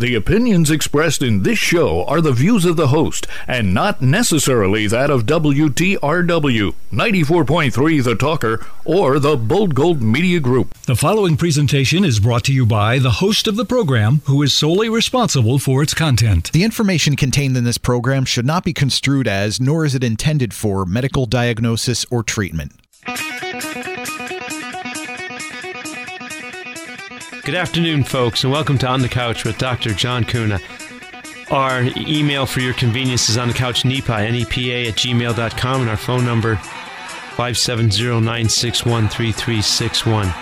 The opinions expressed in this show are the views of the host and not necessarily that of WTRW, 94.3 The Talker, or the Bold Gold Media Group. The following presentation is brought to you by the host of the program, who is solely responsible for its content. The information contained in this program should not be construed as, nor is it intended for, medical diagnosis or treatment. Good afternoon, folks, and welcome to On the Couch with Dr. John Kuna. Our email for your convenience is onthecouchnepa@gmail.com, and our phone number 570-961-3361.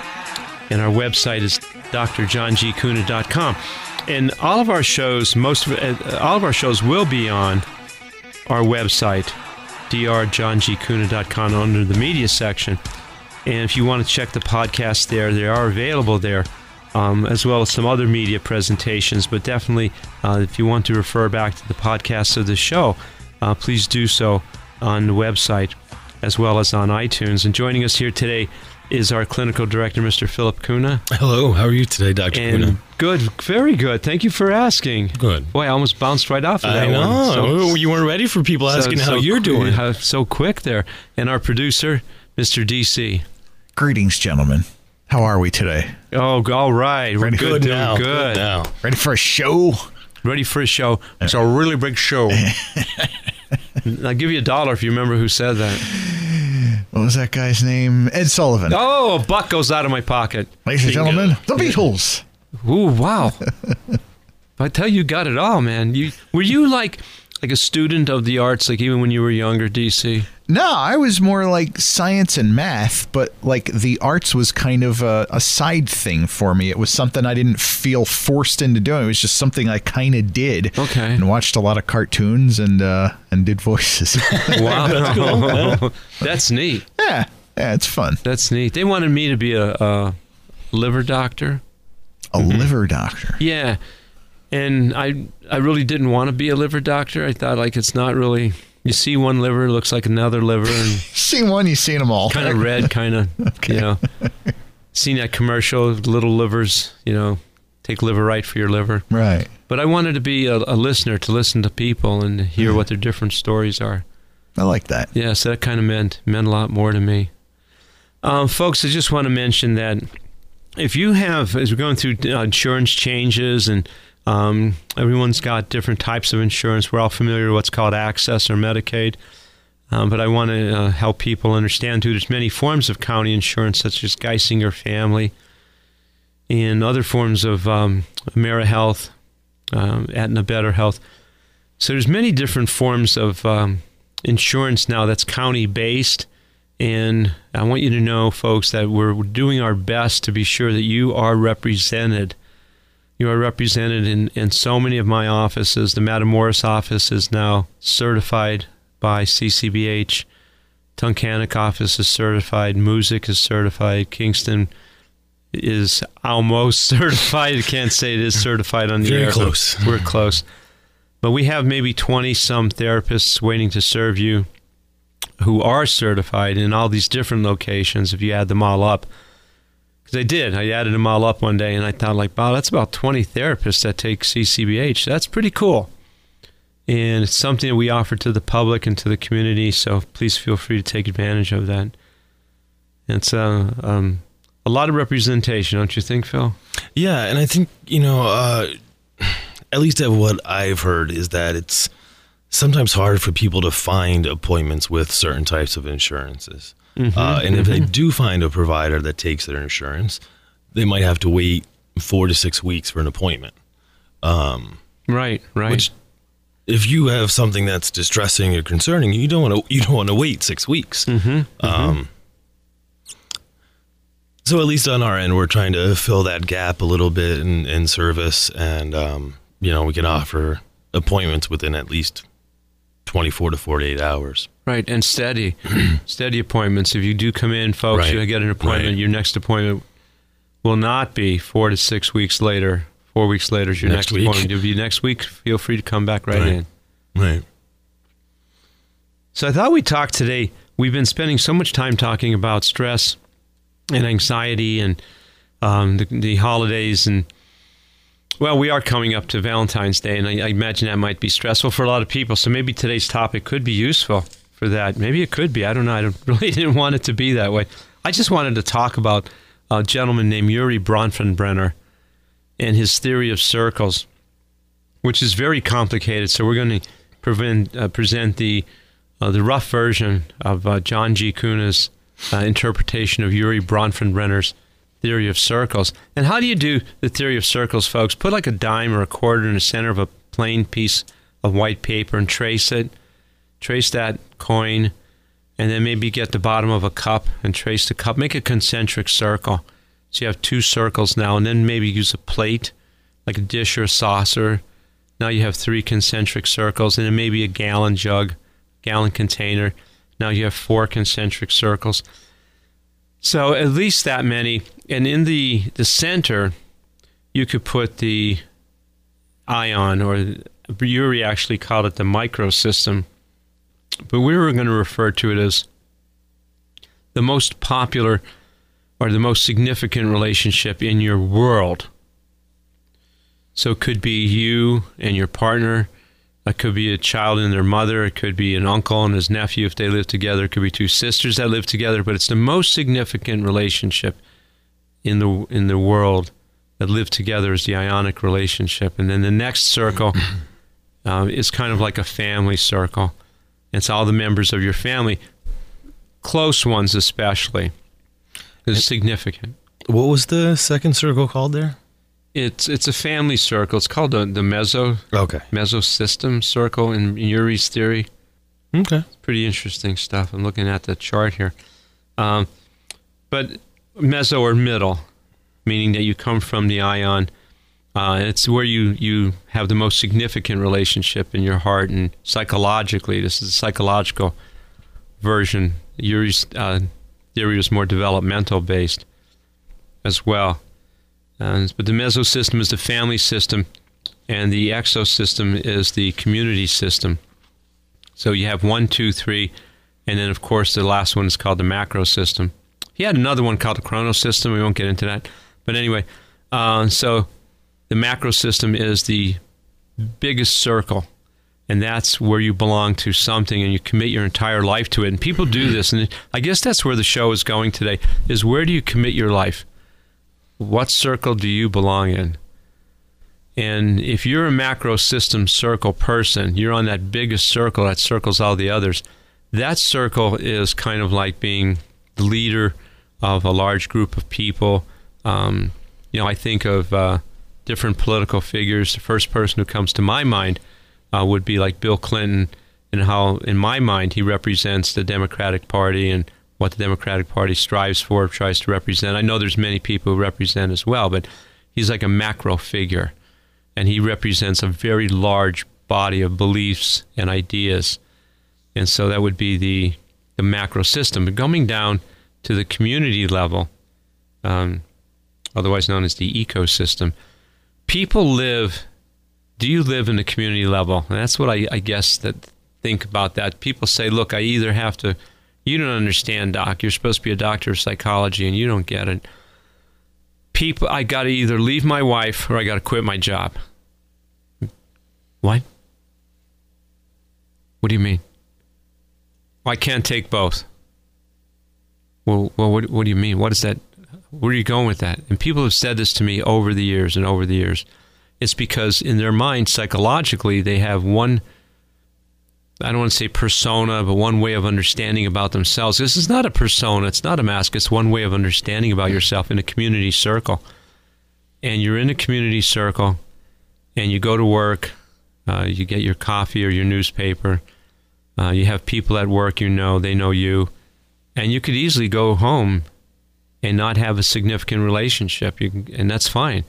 And our website is drjohngkuna.com. And all of our shows, will be on our website, drjohngkuna.com, under the media section. And if you want to check the podcast there, they are available there, as well as some other media presentations. But definitely, if you want to refer back to the podcast of the show, please do so on the website as well as on iTunes. And joining us here today is our clinical director, Mr. Philip Kuna. Hello. How are you today, Dr. Kuna? Good. Very good. Thank you for asking. Good. Boy, I almost bounced right off of that one. I know. So, you weren't ready for people asking how you're doing. So quick there. And our producer, Mr. DC. Greetings, gentlemen. How are we today? Oh, all right. We're good now. Good now. Ready for a show? Ready for a show. It's a really big show. I'll give you $1 if you remember who said that. What was that guy's name? Ed Sullivan. Oh, a buck goes out of my pocket. Ladies and gentlemen, the Beatles. Ooh, wow. I tell you, you got it all, man. Were you like a student of the arts, like even when you were younger, DC? No, I was more like science and math, but like the arts was kind of a side thing for me. It was something I didn't feel forced into doing. It was just something I kind of did. Okay. And watched a lot of cartoons and did voices. Wow. That's cool. Wow. That's neat. Yeah, it's fun. That's neat. They wanted me to be a liver doctor. A liver doctor? Yeah. And I really didn't want to be a liver doctor. I thought like it's not really... You see one liver, looks like another liver. And see one, you've seen them all. Kind of red, kind of, okay. You know. Seen that commercial, little livers, you know, take Liverite for your liver. Right. But I wanted to be a listener, to listen to people and hear what their different stories are. I like that. Yeah, so that kind of meant a lot more to me. Folks, I just want to mention that if you have, as we're going through insurance changes and everyone's got different types of insurance. We're all familiar with what's called Access or Medicaid. But I want to help people understand, too, there's many forms of county insurance, such as Geisinger Family and other forms of AmeriHealth, Aetna Better Health. So there's many different forms of insurance now that's county-based. And I want you to know, folks, that we're doing our best to be sure that you are represented. You are represented in so many of my offices. The Matamoros office is now certified by CCBH. Tunkhannock office is certified. Moosic is certified. Kingston is almost certified. I can't say it is certified on the air. Very close. We're close. But we have maybe 20-some therapists waiting to serve you who are certified in all these different locations if you add them all up. Because I did. I added them all up one day, and I thought, like, wow, that's about 20 therapists that take CCBH. That's pretty cool. And it's something that we offer to the public and to the community, so please feel free to take advantage of that. It's a lot of representation, don't you think, Phil? Yeah, and I think, you know, at least at what I've heard is that it's sometimes hard for people to find appointments with certain types of insurances. And if they do find a provider that takes their insurance, they might have to wait 4 to 6 weeks for an appointment. Right. Which, if you have something that's distressing or concerning, you don't want to wait 6 weeks. So at least on our end, we're trying to fill that gap a little bit in service, and you know, we can offer appointments within at least 24 to 48 hours. Right, and steady appointments. If you do come in, folks, you get an appointment. Your next appointment will not be 4 to 6 weeks later. 4 weeks later is your next appointment. If you next week, feel free to come back in. Right. So I thought we'd talk today. We've been spending so much time talking about stress and anxiety and the holidays and Well, we are coming up to Valentine's Day, and I imagine that might be stressful for a lot of people. So maybe today's topic could be useful for that. Maybe it could be. I don't know. I really didn't want it to be that way. I just wanted to talk about a gentleman named Urie Bronfenbrenner and his theory of circles, which is very complicated. So we're going to present the rough version of John G. Kuna's interpretation of Urie Bronfenbrenner's theory of circles. And how do you do the theory of circles, folks? Put like a dime or a quarter in the center of a plain piece of white paper and trace it. Trace that coin, and then maybe get the bottom of a cup and trace the cup. Make a concentric circle. So you have two circles now, and then maybe use a plate, like a dish or a saucer. Now you have three concentric circles, and then maybe a gallon jug, gallon container. Now you have four concentric circles. So at least that many. And in the center, you could put the ion, or Urie actually called it the microsystem. But we were going to refer to it as the most popular or the most significant relationship in your world. So it could be you and your partner. It could be a child and their mother. It could be an uncle and his nephew if they live together. It could be two sisters that live together. But it's the most significant relationship in the world that live together is the ionic relationship. And then the next circle is kind of like a family circle. It's all the members of your family, close ones especially. It's significant. What was the second circle called there? It's a family circle. It's called the mesosystem circle in Urie's theory. Okay. It's pretty interesting stuff. I'm looking at the chart here. But meso or middle, meaning that you come from the ion. It's where you have the most significant relationship in your heart, and psychologically, this is a psychological version. Urie's theory was more developmental based as well. But the mesosystem is the family system, and the exosystem is the community system. So you have 1, 2, 3, and then of course the last one is called the macrosystem. He had another one called the chronosystem. We won't get into that. But anyway, so the macrosystem is the biggest circle, and that's where you belong to something, and you commit your entire life to it. And people do this, and I guess that's where the show is going today, is where do you commit your life? What circle do you belong in? And if you're a macro system circle person, you're on that biggest circle that circles all the others. That circle is kind of like being the leader of a large group of people. I think of different political figures. The first person who comes to my mind would be like Bill Clinton, and how, in my mind, he represents the Democratic Party and what the Democratic Party strives for, tries to represent. I know there's many people who represent as well, but he's like a macro figure, and he represents a very large body of beliefs and ideas. And so that would be the macro system. But coming down to the community level, otherwise known as the ecosystem, do you live in the community level? And that's what I guess that think about that. People say, look, I either have to... You don't understand, Doc. You're supposed to be a doctor of psychology, and you don't get it. People, I got to either leave my wife or I got to quit my job. What? What do you mean? Well, I can't take both. Well, what do you mean? What is that? Where are you going with that? And people have said this to me over the years and over the years. It's because in their mind, psychologically, they have one... I don't want to say persona, but one way of understanding about themselves. This is not a persona. It's not a mask. It's one way of understanding about yourself in a community circle. And you're in a community circle, and you go to work. You get your coffee or your newspaper. You have people at work you know. They know you. And you could easily go home and not have a significant relationship, and that's fine.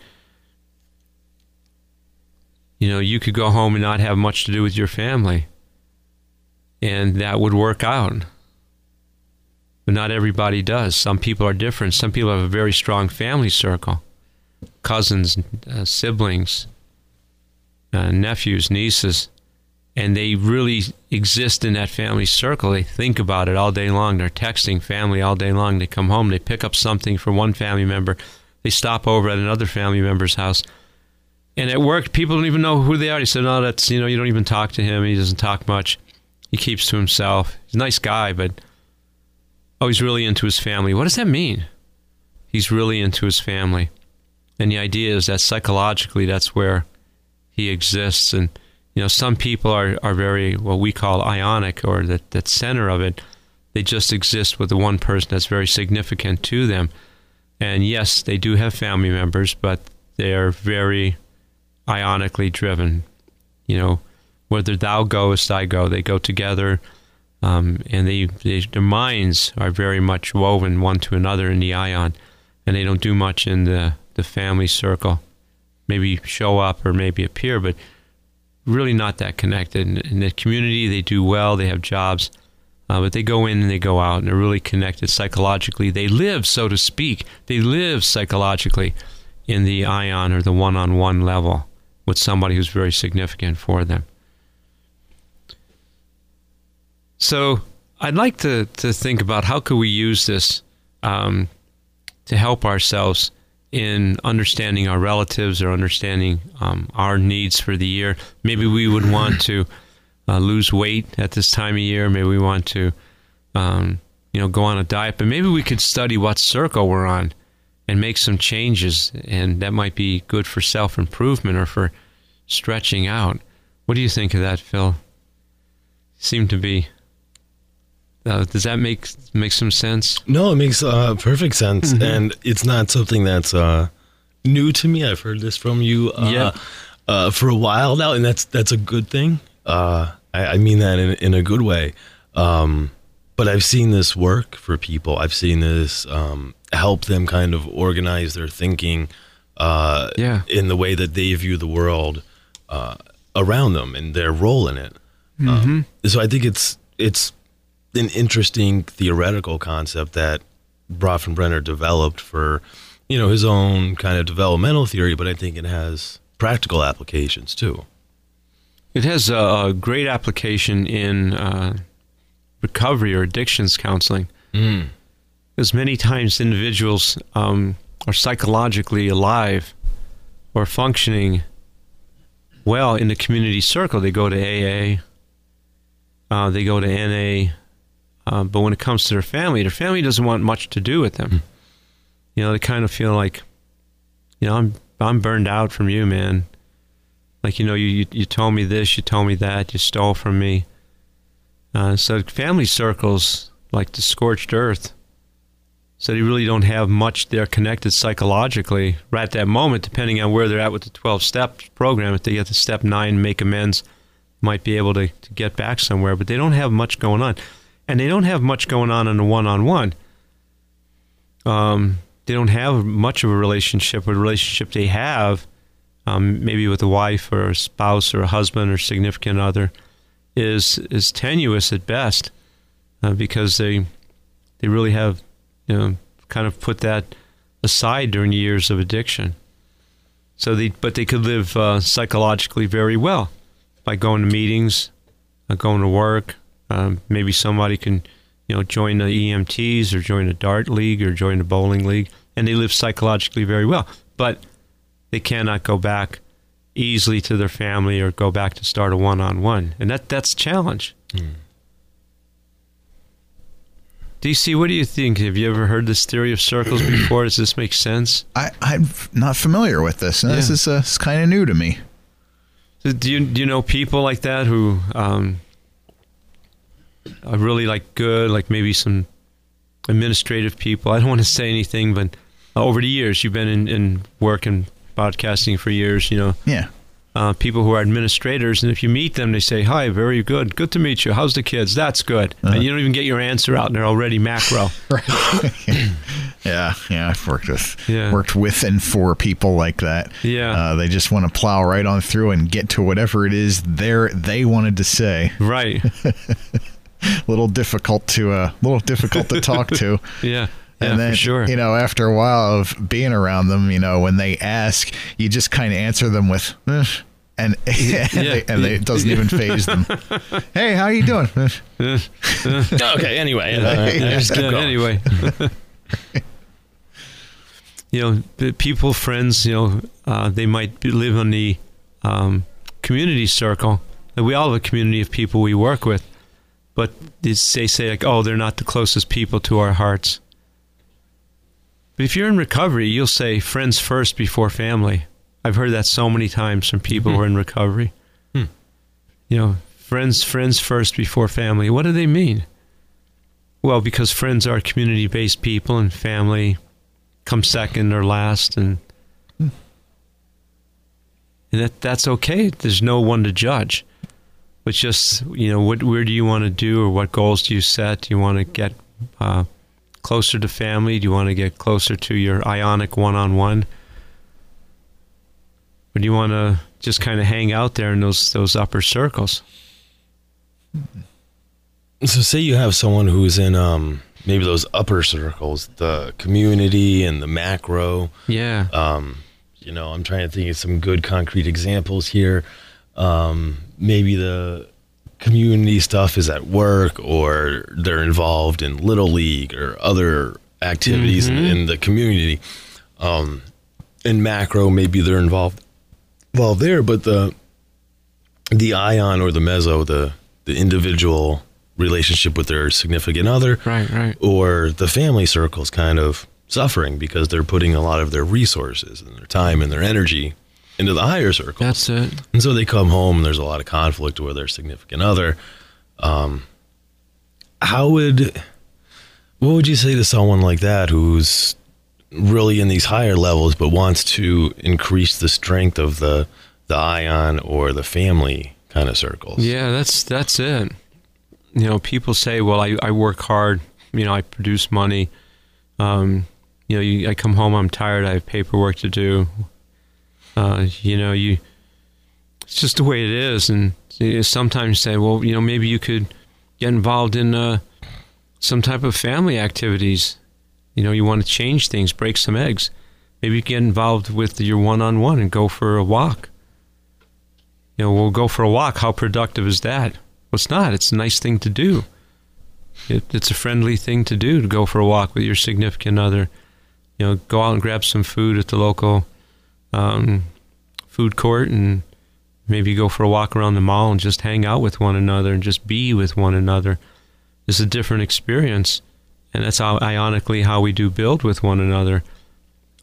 You could go home and not have much to do with your family. And that would work out. But not everybody does. Some people are different. Some people have a very strong family circle. Cousins, siblings, nephews, nieces. And they really exist in that family circle. They think about it all day long. They're texting family all day long. They come home. They pick up something from one family member. They stop over at another family member's house. And it worked. People don't even know who they are. He said, no, that's, you don't even talk to him. He doesn't talk much. He keeps to himself. He's a nice guy, but, oh, he's really into his family. What does that mean? He's really into his family. And the idea is that psychologically, that's where he exists. And, some people are very, what we call ionic, or that center of it. They just exist with the one person that's very significant to them. And yes, they do have family members, but they are very ionically driven. Whether thou goest, I go. They go together, and their minds are very much woven one to another in the ion, and they don't do much in the family circle. Maybe show up or maybe appear, but really not that connected. In the community, they do well, they have jobs, but they go in and they go out, and they're really connected psychologically. They live, so to speak, psychologically in the ion or the one-on-one level with somebody who's very significant for them. So I'd like to think about how could we use this to help ourselves in understanding our relatives or understanding our needs for the year. Maybe we would want to lose weight at this time of year. Maybe we want to, go on a diet. But maybe we could study what circle we're on and make some changes. And that might be good for self-improvement or for stretching out. What do you think of that, Phil? Seem to be... does that make some sense? No, it makes perfect sense. Mm-hmm. And it's not something that's new to me. I've heard this from you for a while now, and that's a good thing. I mean that in a good way. But I've seen this work for people. I've seen this help them kind of organize their thinking in the way that they view the world around them and their role in it. Mm-hmm. So I think it's an interesting theoretical concept that Bronfenbrenner developed for, his own kind of developmental theory, but I think it has practical applications too. It has a great application in recovery or addictions counseling. Mm. Because many times individuals are psychologically alive or functioning well in the community circle. They go to AA. They go to NA, but when it comes to their family doesn't want much to do with them. Mm. They kind of feel like, I'm burned out from you, man. Like, you told me this, you told me that, you stole from me. So family circles, like the scorched earth, so they really don't have much. They're connected psychologically right at that moment, depending on where they're at with the 12-step program. If they get to step 9, make amends, might be able to get back somewhere, but they don't have much going on. And they don't have much going on in the one-on-one. They don't have much of a relationship. What relationship they have, maybe with a wife or a spouse or a husband or significant other, is tenuous at best, because they really have, kind of put that aside during the years of addiction. So they could live psychologically very well. By going to meetings, going to work, maybe somebody can, join the EMTs or join a dart league or join a bowling league, and they live psychologically very well. But they cannot go back easily to their family or go back to start a one-on-one, and that's a challenge. Mm. DC, what do you think? Have you ever heard this theory of circles before? Does this make sense? I'm not familiar with this. Yeah. This is kind of new to me. So do you know people like that who are really like maybe some administrative people? I don't want to say anything, but over the years, you've been in work and broadcasting for years, Yeah. People who are administrators, and if you meet them, they say, hi, very good. Good to meet you. How's the kids? That's good. Uh-huh. And you don't even get your answer out, and they're already macro. Yeah, I've worked with and for people like that. Yeah. They just want to plow right on through and get to whatever it is they wanted to say. Right. Little difficult to talk to. Yeah. And then, for sure. After a while of being around them, when they ask, you just kind of answer them with, it doesn't even faze them. Hey, how you doing? Okay, anyway. you know, people, friends, you know, they might live on the community circle. And we all have a community of people we work with. But they say like, oh, they're not the closest people to our hearts. But if you're in recovery, you'll say friends first before family. I've heard that so many times from people who are in recovery. You know, friends first before family. What do they mean? Well, because friends are community-based people and family come second or last. And that's okay. There's no one to judge. But just, you know, where do you want to do or what goals do you set? Do you want to get closer to family? Do you want to get closer to your ionic one-on-one? Or do you want to just kind of hang out there in those upper circles? So say you have someone who's in maybe those upper circles, the community and the macro. Yeah. You know, I'm trying to think of some good concrete examples here. Maybe the community stuff is at work or they're involved in Little League or other activities in the community. In macro, maybe they're involved there, but the ion or the mezzo, the individual relationship with their significant other, right, or the family circle's kind of suffering because they're putting a lot of their resources and their time and their energy into the higher circle. That's it. And so they come home and there's a lot of conflict with their significant other. What would you say to someone like that who's really in these higher levels but wants to increase the strength of the ion or the family kind of circles? Yeah, that's it. You know, people say, well, I work hard, you know, I produce money. You know, I come home, I'm tired, I have paperwork to do. You know, it's just the way it is. And you sometimes say, well, you know, maybe you could get involved in some type of family activities. You know, you want to change things, break some eggs. Maybe you get involved with your one-on-one and go for a walk. You know, we'll go for a walk. How productive is that? Well, it's not. It's a nice thing to do. It's a friendly thing to do, to go for a walk with your significant other. You know, go out and grab some food at the local food court and maybe go for a walk around the mall and just hang out with one another and just be with one another. It's a different experience. And that's how ionically how we do build with one another.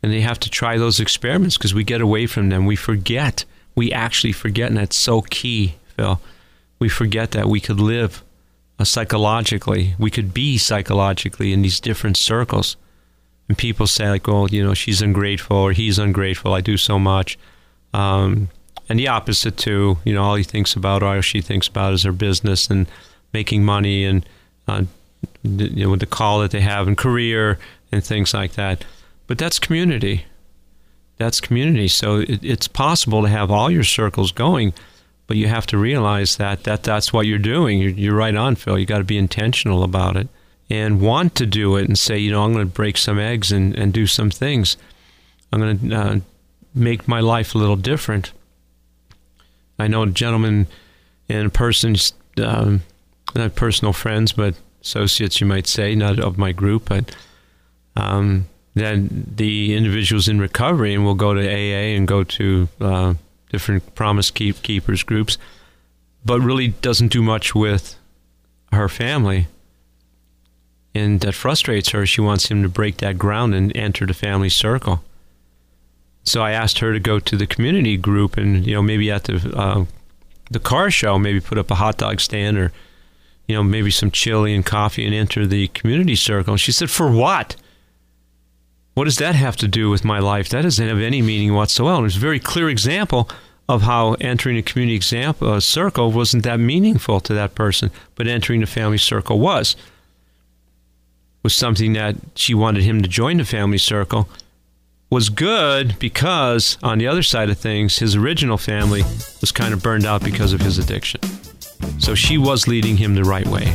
And they have to try those experiments because we get away from them. We forget. We actually forget, and that's so key, Phil. We forget that we could live psychologically. We could be psychologically in these different circles. And people say, like, well, you know, she's ungrateful or he's ungrateful. I do so much. And the opposite, too. You know, all he thinks about or all she thinks about is her business and making money and you know, the call that they have and career and things like that. But that's community. That's community. So it's possible to have all your circles going, but you have to realize that's what you're doing. You're right on, Phil. You got to be intentional about it and want to do it and say, you know, I'm going to break some eggs and do some things. I'm going to make my life a little different. I know a gentleman and a person, not personal friends, but associates, you might say, not of my group, but then the individuals in recovery, and we'll go to AA and go to different Promise Keepers groups, but really doesn't do much with her family. And that frustrates her. She wants him to break that ground and enter the family circle. So I asked her to go to the community group and, you know, maybe at the car show, maybe put up a hot dog stand or, you know, maybe some chili and coffee and enter the community circle. And she said, for what? What does that have to do with my life? That doesn't have any meaning whatsoever. And it's a very clear example of how entering a community circle wasn't that meaningful to that person, but entering the family circle was something that she wanted him to join the family circle, was good because on the other side of things, his original family was kind of burned out because of his addiction. So she was leading him the right way.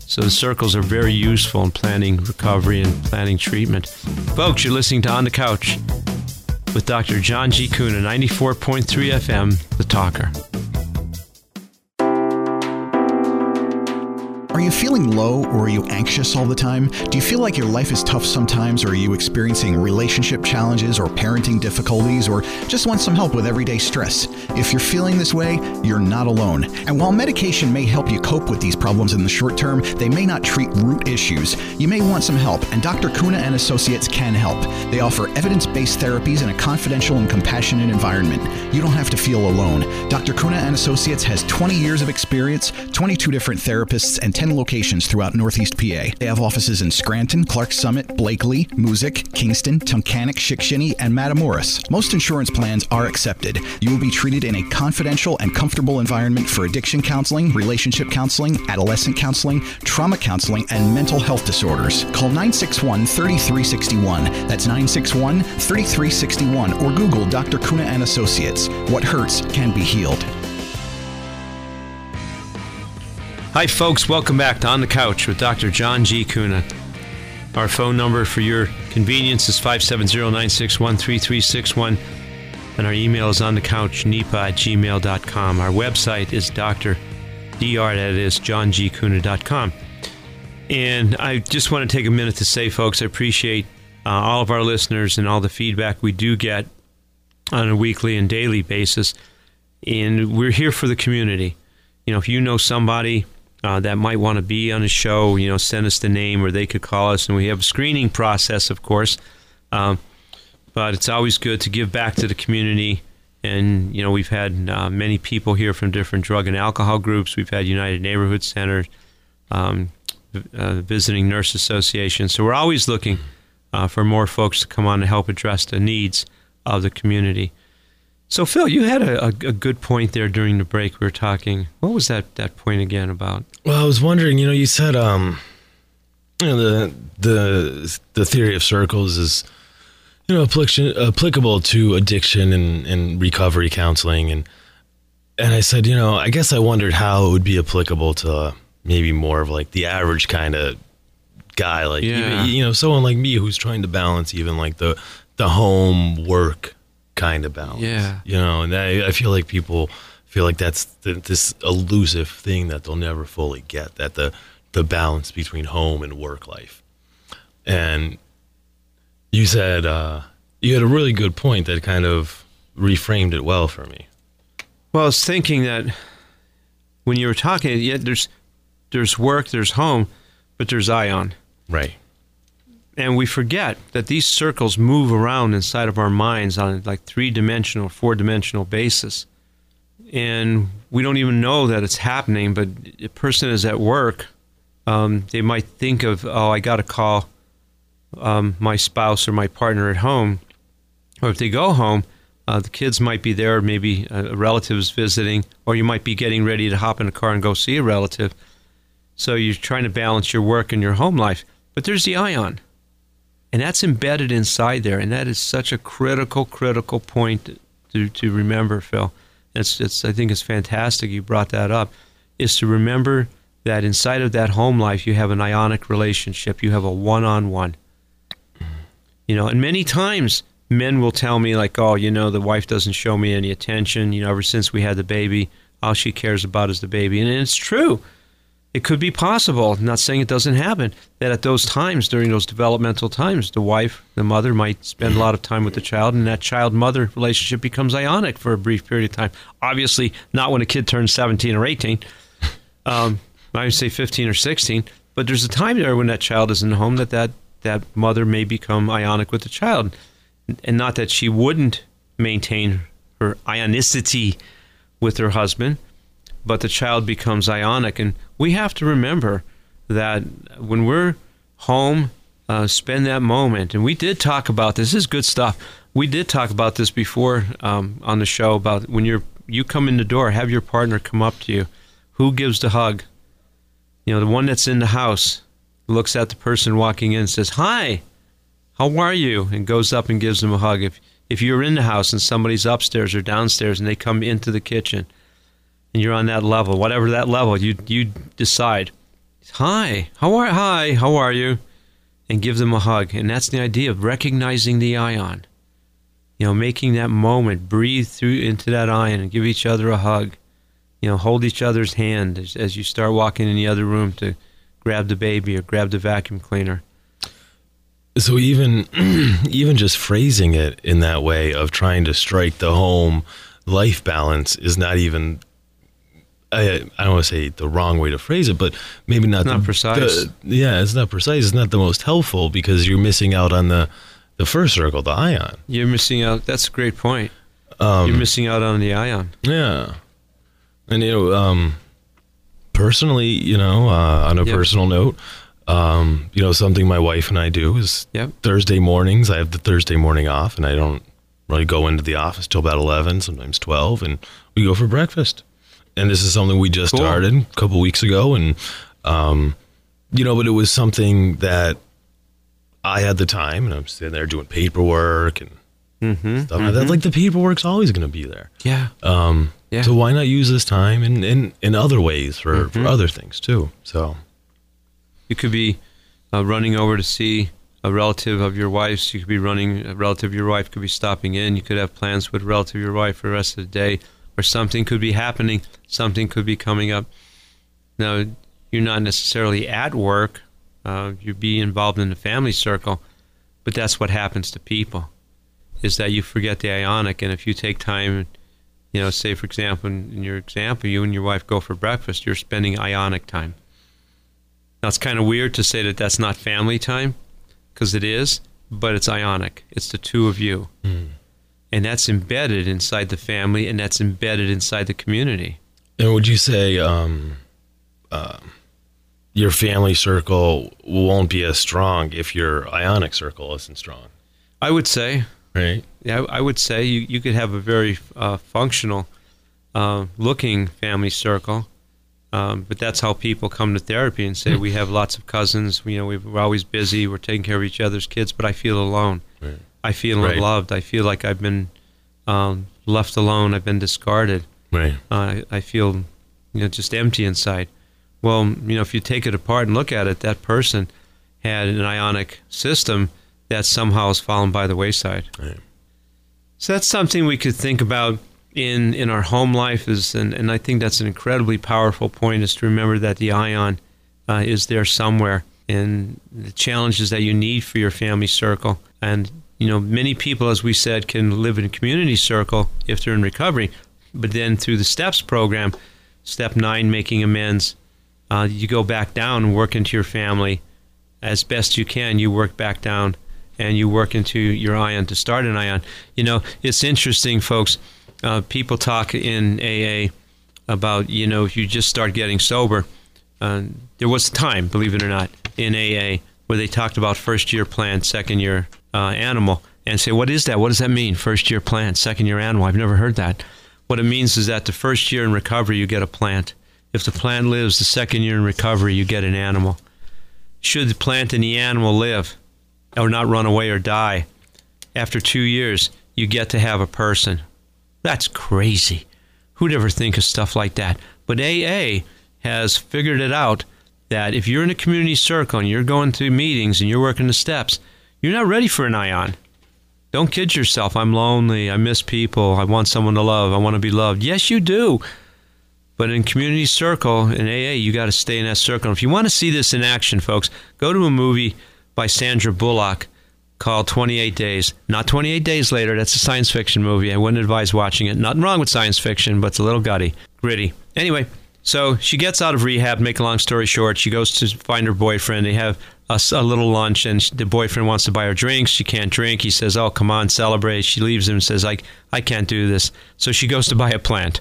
So the circles are very useful in planning recovery and planning treatment. Folks, you're listening to On the Couch with Dr. John G. Kuna, 94.3 FM, The Talker. Are you feeling low, or are you anxious all the time? Do you feel like your life is tough sometimes, or are you experiencing relationship challenges or parenting difficulties, or just want some help with everyday stress? If you're feeling this way, you're not alone. And while medication may help you cope with these problems in the short term, they may not treat root issues. You may want some help, and Dr. Kuna and Associates can help. They offer evidence-based therapies in a confidential and compassionate environment. You don't have to feel alone. Dr. Kuna and Associates has 20 years of experience, 22 different therapists, and 10 locations throughout Northeast PA. They have offices in Scranton, Clark Summit, Blakely, Moosic, Kingston, Tunkhannock, Shikshinny, and Matamoras. Most insurance plans are accepted. You will be treated in a confidential and comfortable environment for addiction counseling, relationship counseling, adolescent counseling, trauma counseling, and mental health disorders. Call 961-3361. That's 961-3361, or Google Dr. Kuna and Associates. What hurts can be healed. Hi, folks. Welcome back to On the Couch with Dr. John G. Kuna. Our phone number for your convenience is 570-961-3361. And our email is onthecouchnepa@gmail.com. Our website is johngkuna.com. And I just want to take a minute to say, folks, I appreciate all of our listeners and all the feedback we do get on a weekly and daily basis. And we're here for the community. You know, if you know somebody that might want to be on a show, you know, send us the name, or they could call us. And we have a screening process, of course. But it's always good to give back to the community. And, you know, we've had many people here from different drug and alcohol groups. We've had United Neighborhood Center, Visiting Nurse Association. So we're always looking for more folks to come on to help address the needs of the community. So, Phil, you had a good point there during the break. We were talking. What was that point again about? Well, I was wondering, you know, you said, you know, the theory of circles is, you know, applicable to addiction and recovery counseling. And I said, you know, I guess I wondered how it would be applicable to maybe more of like the average kind of guy. Like, yeah, you know, someone like me who's trying to balance even like the home work kind of balance. Yeah. You know, and I feel like people feel like that's this elusive thing that they'll never fully get, that the balance between home and work life. And you said you had a really good point that kind of reframed it well for me. Well, I was thinking that when you were talking, yeah, there's work, there's home, but there's ion. Right. And we forget that these circles move around inside of our minds on like three-dimensional, four-dimensional basis. And we don't even know that it's happening, but a person is at work. They might think of, oh, I got to call my spouse or my partner at home. Or if they go home, the kids might be there, maybe a relative is visiting, or you might be getting ready to hop in a car and go see a relative. So you're trying to balance your work and your home life. But there's the ion. And that's embedded inside there, and that is such a critical point to remember, Phil. I think it's fantastic you brought that up, is to remember that inside of that home life, you have an ionic relationship. You have a one-on-one. You know, and many times men will tell me, like, oh, you know, the wife doesn't show me any attention. You know, ever since we had the baby, all she cares about is the baby. And it's true. It could be possible, I'm not saying it doesn't happen, that at those times, during those developmental times, the wife, the mother might spend a lot of time with the child, and that child-mother relationship becomes ionic for a brief period of time. Obviously, not when a kid turns 17 or 18. I would say 15 or 16. But there's a time there when that child is in the home that mother may become ionic with the child. And not that she wouldn't maintain her ionicity with her husband, but the child becomes ionic. And we have to remember that when we're home, spend that moment. And we did talk about this. This is good stuff. We did talk about this before on the show, about when you come in the door, have your partner come up to you. Who gives the hug? You know, the one that's in the house looks at the person walking in and says, hi, how are you? And goes up and gives them a hug. If you're in the house and somebody's upstairs or downstairs and they come into the kitchen, and you're on that level, whatever that level, you decide, hi, how are you? And give them a hug. And that's the idea of recognizing the ion. You know, making that moment, breathe through into that ion and give each other a hug. you know, hold each other's hand as you start walking in the other room to grab the baby or grab the vacuum cleaner. So even just phrasing it in that way of trying to strike the home life balance is not even, I don't want to say the wrong way to phrase it, but maybe not precise. It's not precise. It's not the most helpful because you're missing out on the first circle, the ion. You're missing out. That's a great point. You're missing out on the ion. Yeah. And, you know, personally, you know, on a personal note, you know, something my wife and I do is Thursday mornings. I have the Thursday morning off, and I don't really go into the office till about 11, sometimes 12, and we go for breakfast. And this is something we just started a couple weeks ago, and you know, but it was something that I had the time, and I'm sitting there doing paperwork and stuff like that. Like the paperwork's always going to be there. Yeah. So why not use this time in other ways for other things too? So. You could be running over to see a relative of your wife's. You could be running, a relative of your wife could be stopping in. You could have plans with a relative of your wife for the rest of the day, or something could be happening. Something could be coming up. Now, you're not necessarily at work. You'd be involved in the family circle, but that's what happens to people, is that you forget the ionic. And if you take time, you know, say, for example, in your example, you and your wife go for breakfast, you're spending ionic time. Now, it's kind of weird to say that that's not family time, because it is, but it's ionic. It's the two of you. Mm. And that's embedded inside the family, and that's embedded inside the community. And would you say your family circle won't be as strong if your ionic circle isn't strong? I would say. Right. Yeah, I would say you could have a very functional looking family circle. But that's how people come to therapy and say, we have lots of cousins, you know, we're always busy, we're taking care of each other's kids, but I feel alone. Right. I feel unloved. I feel like I've been left alone. I've been discarded. Right. I feel, you know, just empty inside. Well, you know, if you take it apart and look at it, that person had an ionic system that somehow has fallen by the wayside. Right. So that's something we could think about in our home life is, and I think that's an incredibly powerful point, is to remember that the ion is there somewhere, and the challenges that you need for your family circle. And, you know, many people, as we said, can live in a community circle if they're in recovery, but then through the STEPS program, step 9, making amends, you go back down and work into your family as best you can. You work back down and you work into your ion to start an ion. You know, it's interesting, folks. People talk in AA about, you know, if you just start getting sober. There was a time, believe it or not, in AA where they talked about first-year plan, second-year animal, and say, what is that? What does that mean, first-year plan, second-year animal? I've never heard that. What it means is that the first year in recovery, you get a plant. If the plant lives, the second year in recovery, you get an animal. Should the plant and the animal live or not run away or die, after 2 years, you get to have a person. That's crazy. Who'd ever think of stuff like that? But AA has figured it out that if you're in a community circle and you're going to meetings and you're working the steps, you're not ready for an ion. Don't kid yourself. I'm lonely. I miss people. I want someone to love. I want to be loved. Yes, you do. But in community circle, in AA, you got to stay in that circle. And if you want to see this in action, folks, go to a movie by Sandra Bullock called 28 Days. Not 28 Days Later. That's a science fiction movie. I wouldn't advise watching it. Nothing wrong with science fiction, but it's a little gritty. Anyway, so she gets out of rehab, make a long story short. She goes to find her boyfriend. They have a little lunch, and the boyfriend wants to buy her drinks. She can't drink. He says, oh, come on, celebrate. She leaves him and says, I can't do this. So she goes to buy a plant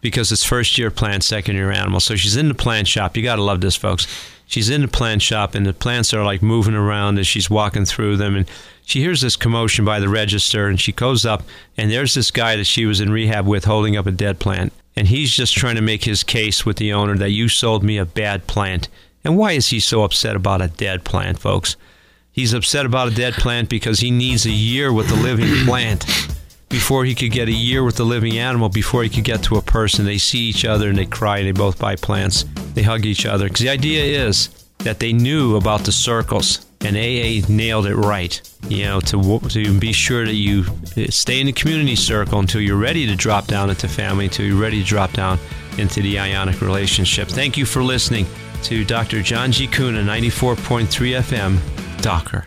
because it's first-year plant, second-year animal. So she's in the plant shop. You got to love this, folks. She's in the plant shop, and the plants are like moving around as she's walking through them. And she hears this commotion by the register, and she goes up, and there's this guy that she was in rehab with holding up a dead plant. And he's just trying to make his case with the owner that you sold me a bad plant. And why is he so upset about a dead plant, folks? He's upset about a dead plant because he needs a year with a living plant before he could get a year with a living animal, before he could get to a person. They see each other and they cry and they both buy plants. They hug each other. Because the idea is that they knew about the circles, and AA nailed it right. You know, to be sure that you stay in the community circle until you're ready to drop down into family, until you're ready to drop down into the ionic relationship. Thank you for listening to Dr. John G. Kuna, 94.3 FM, Docker.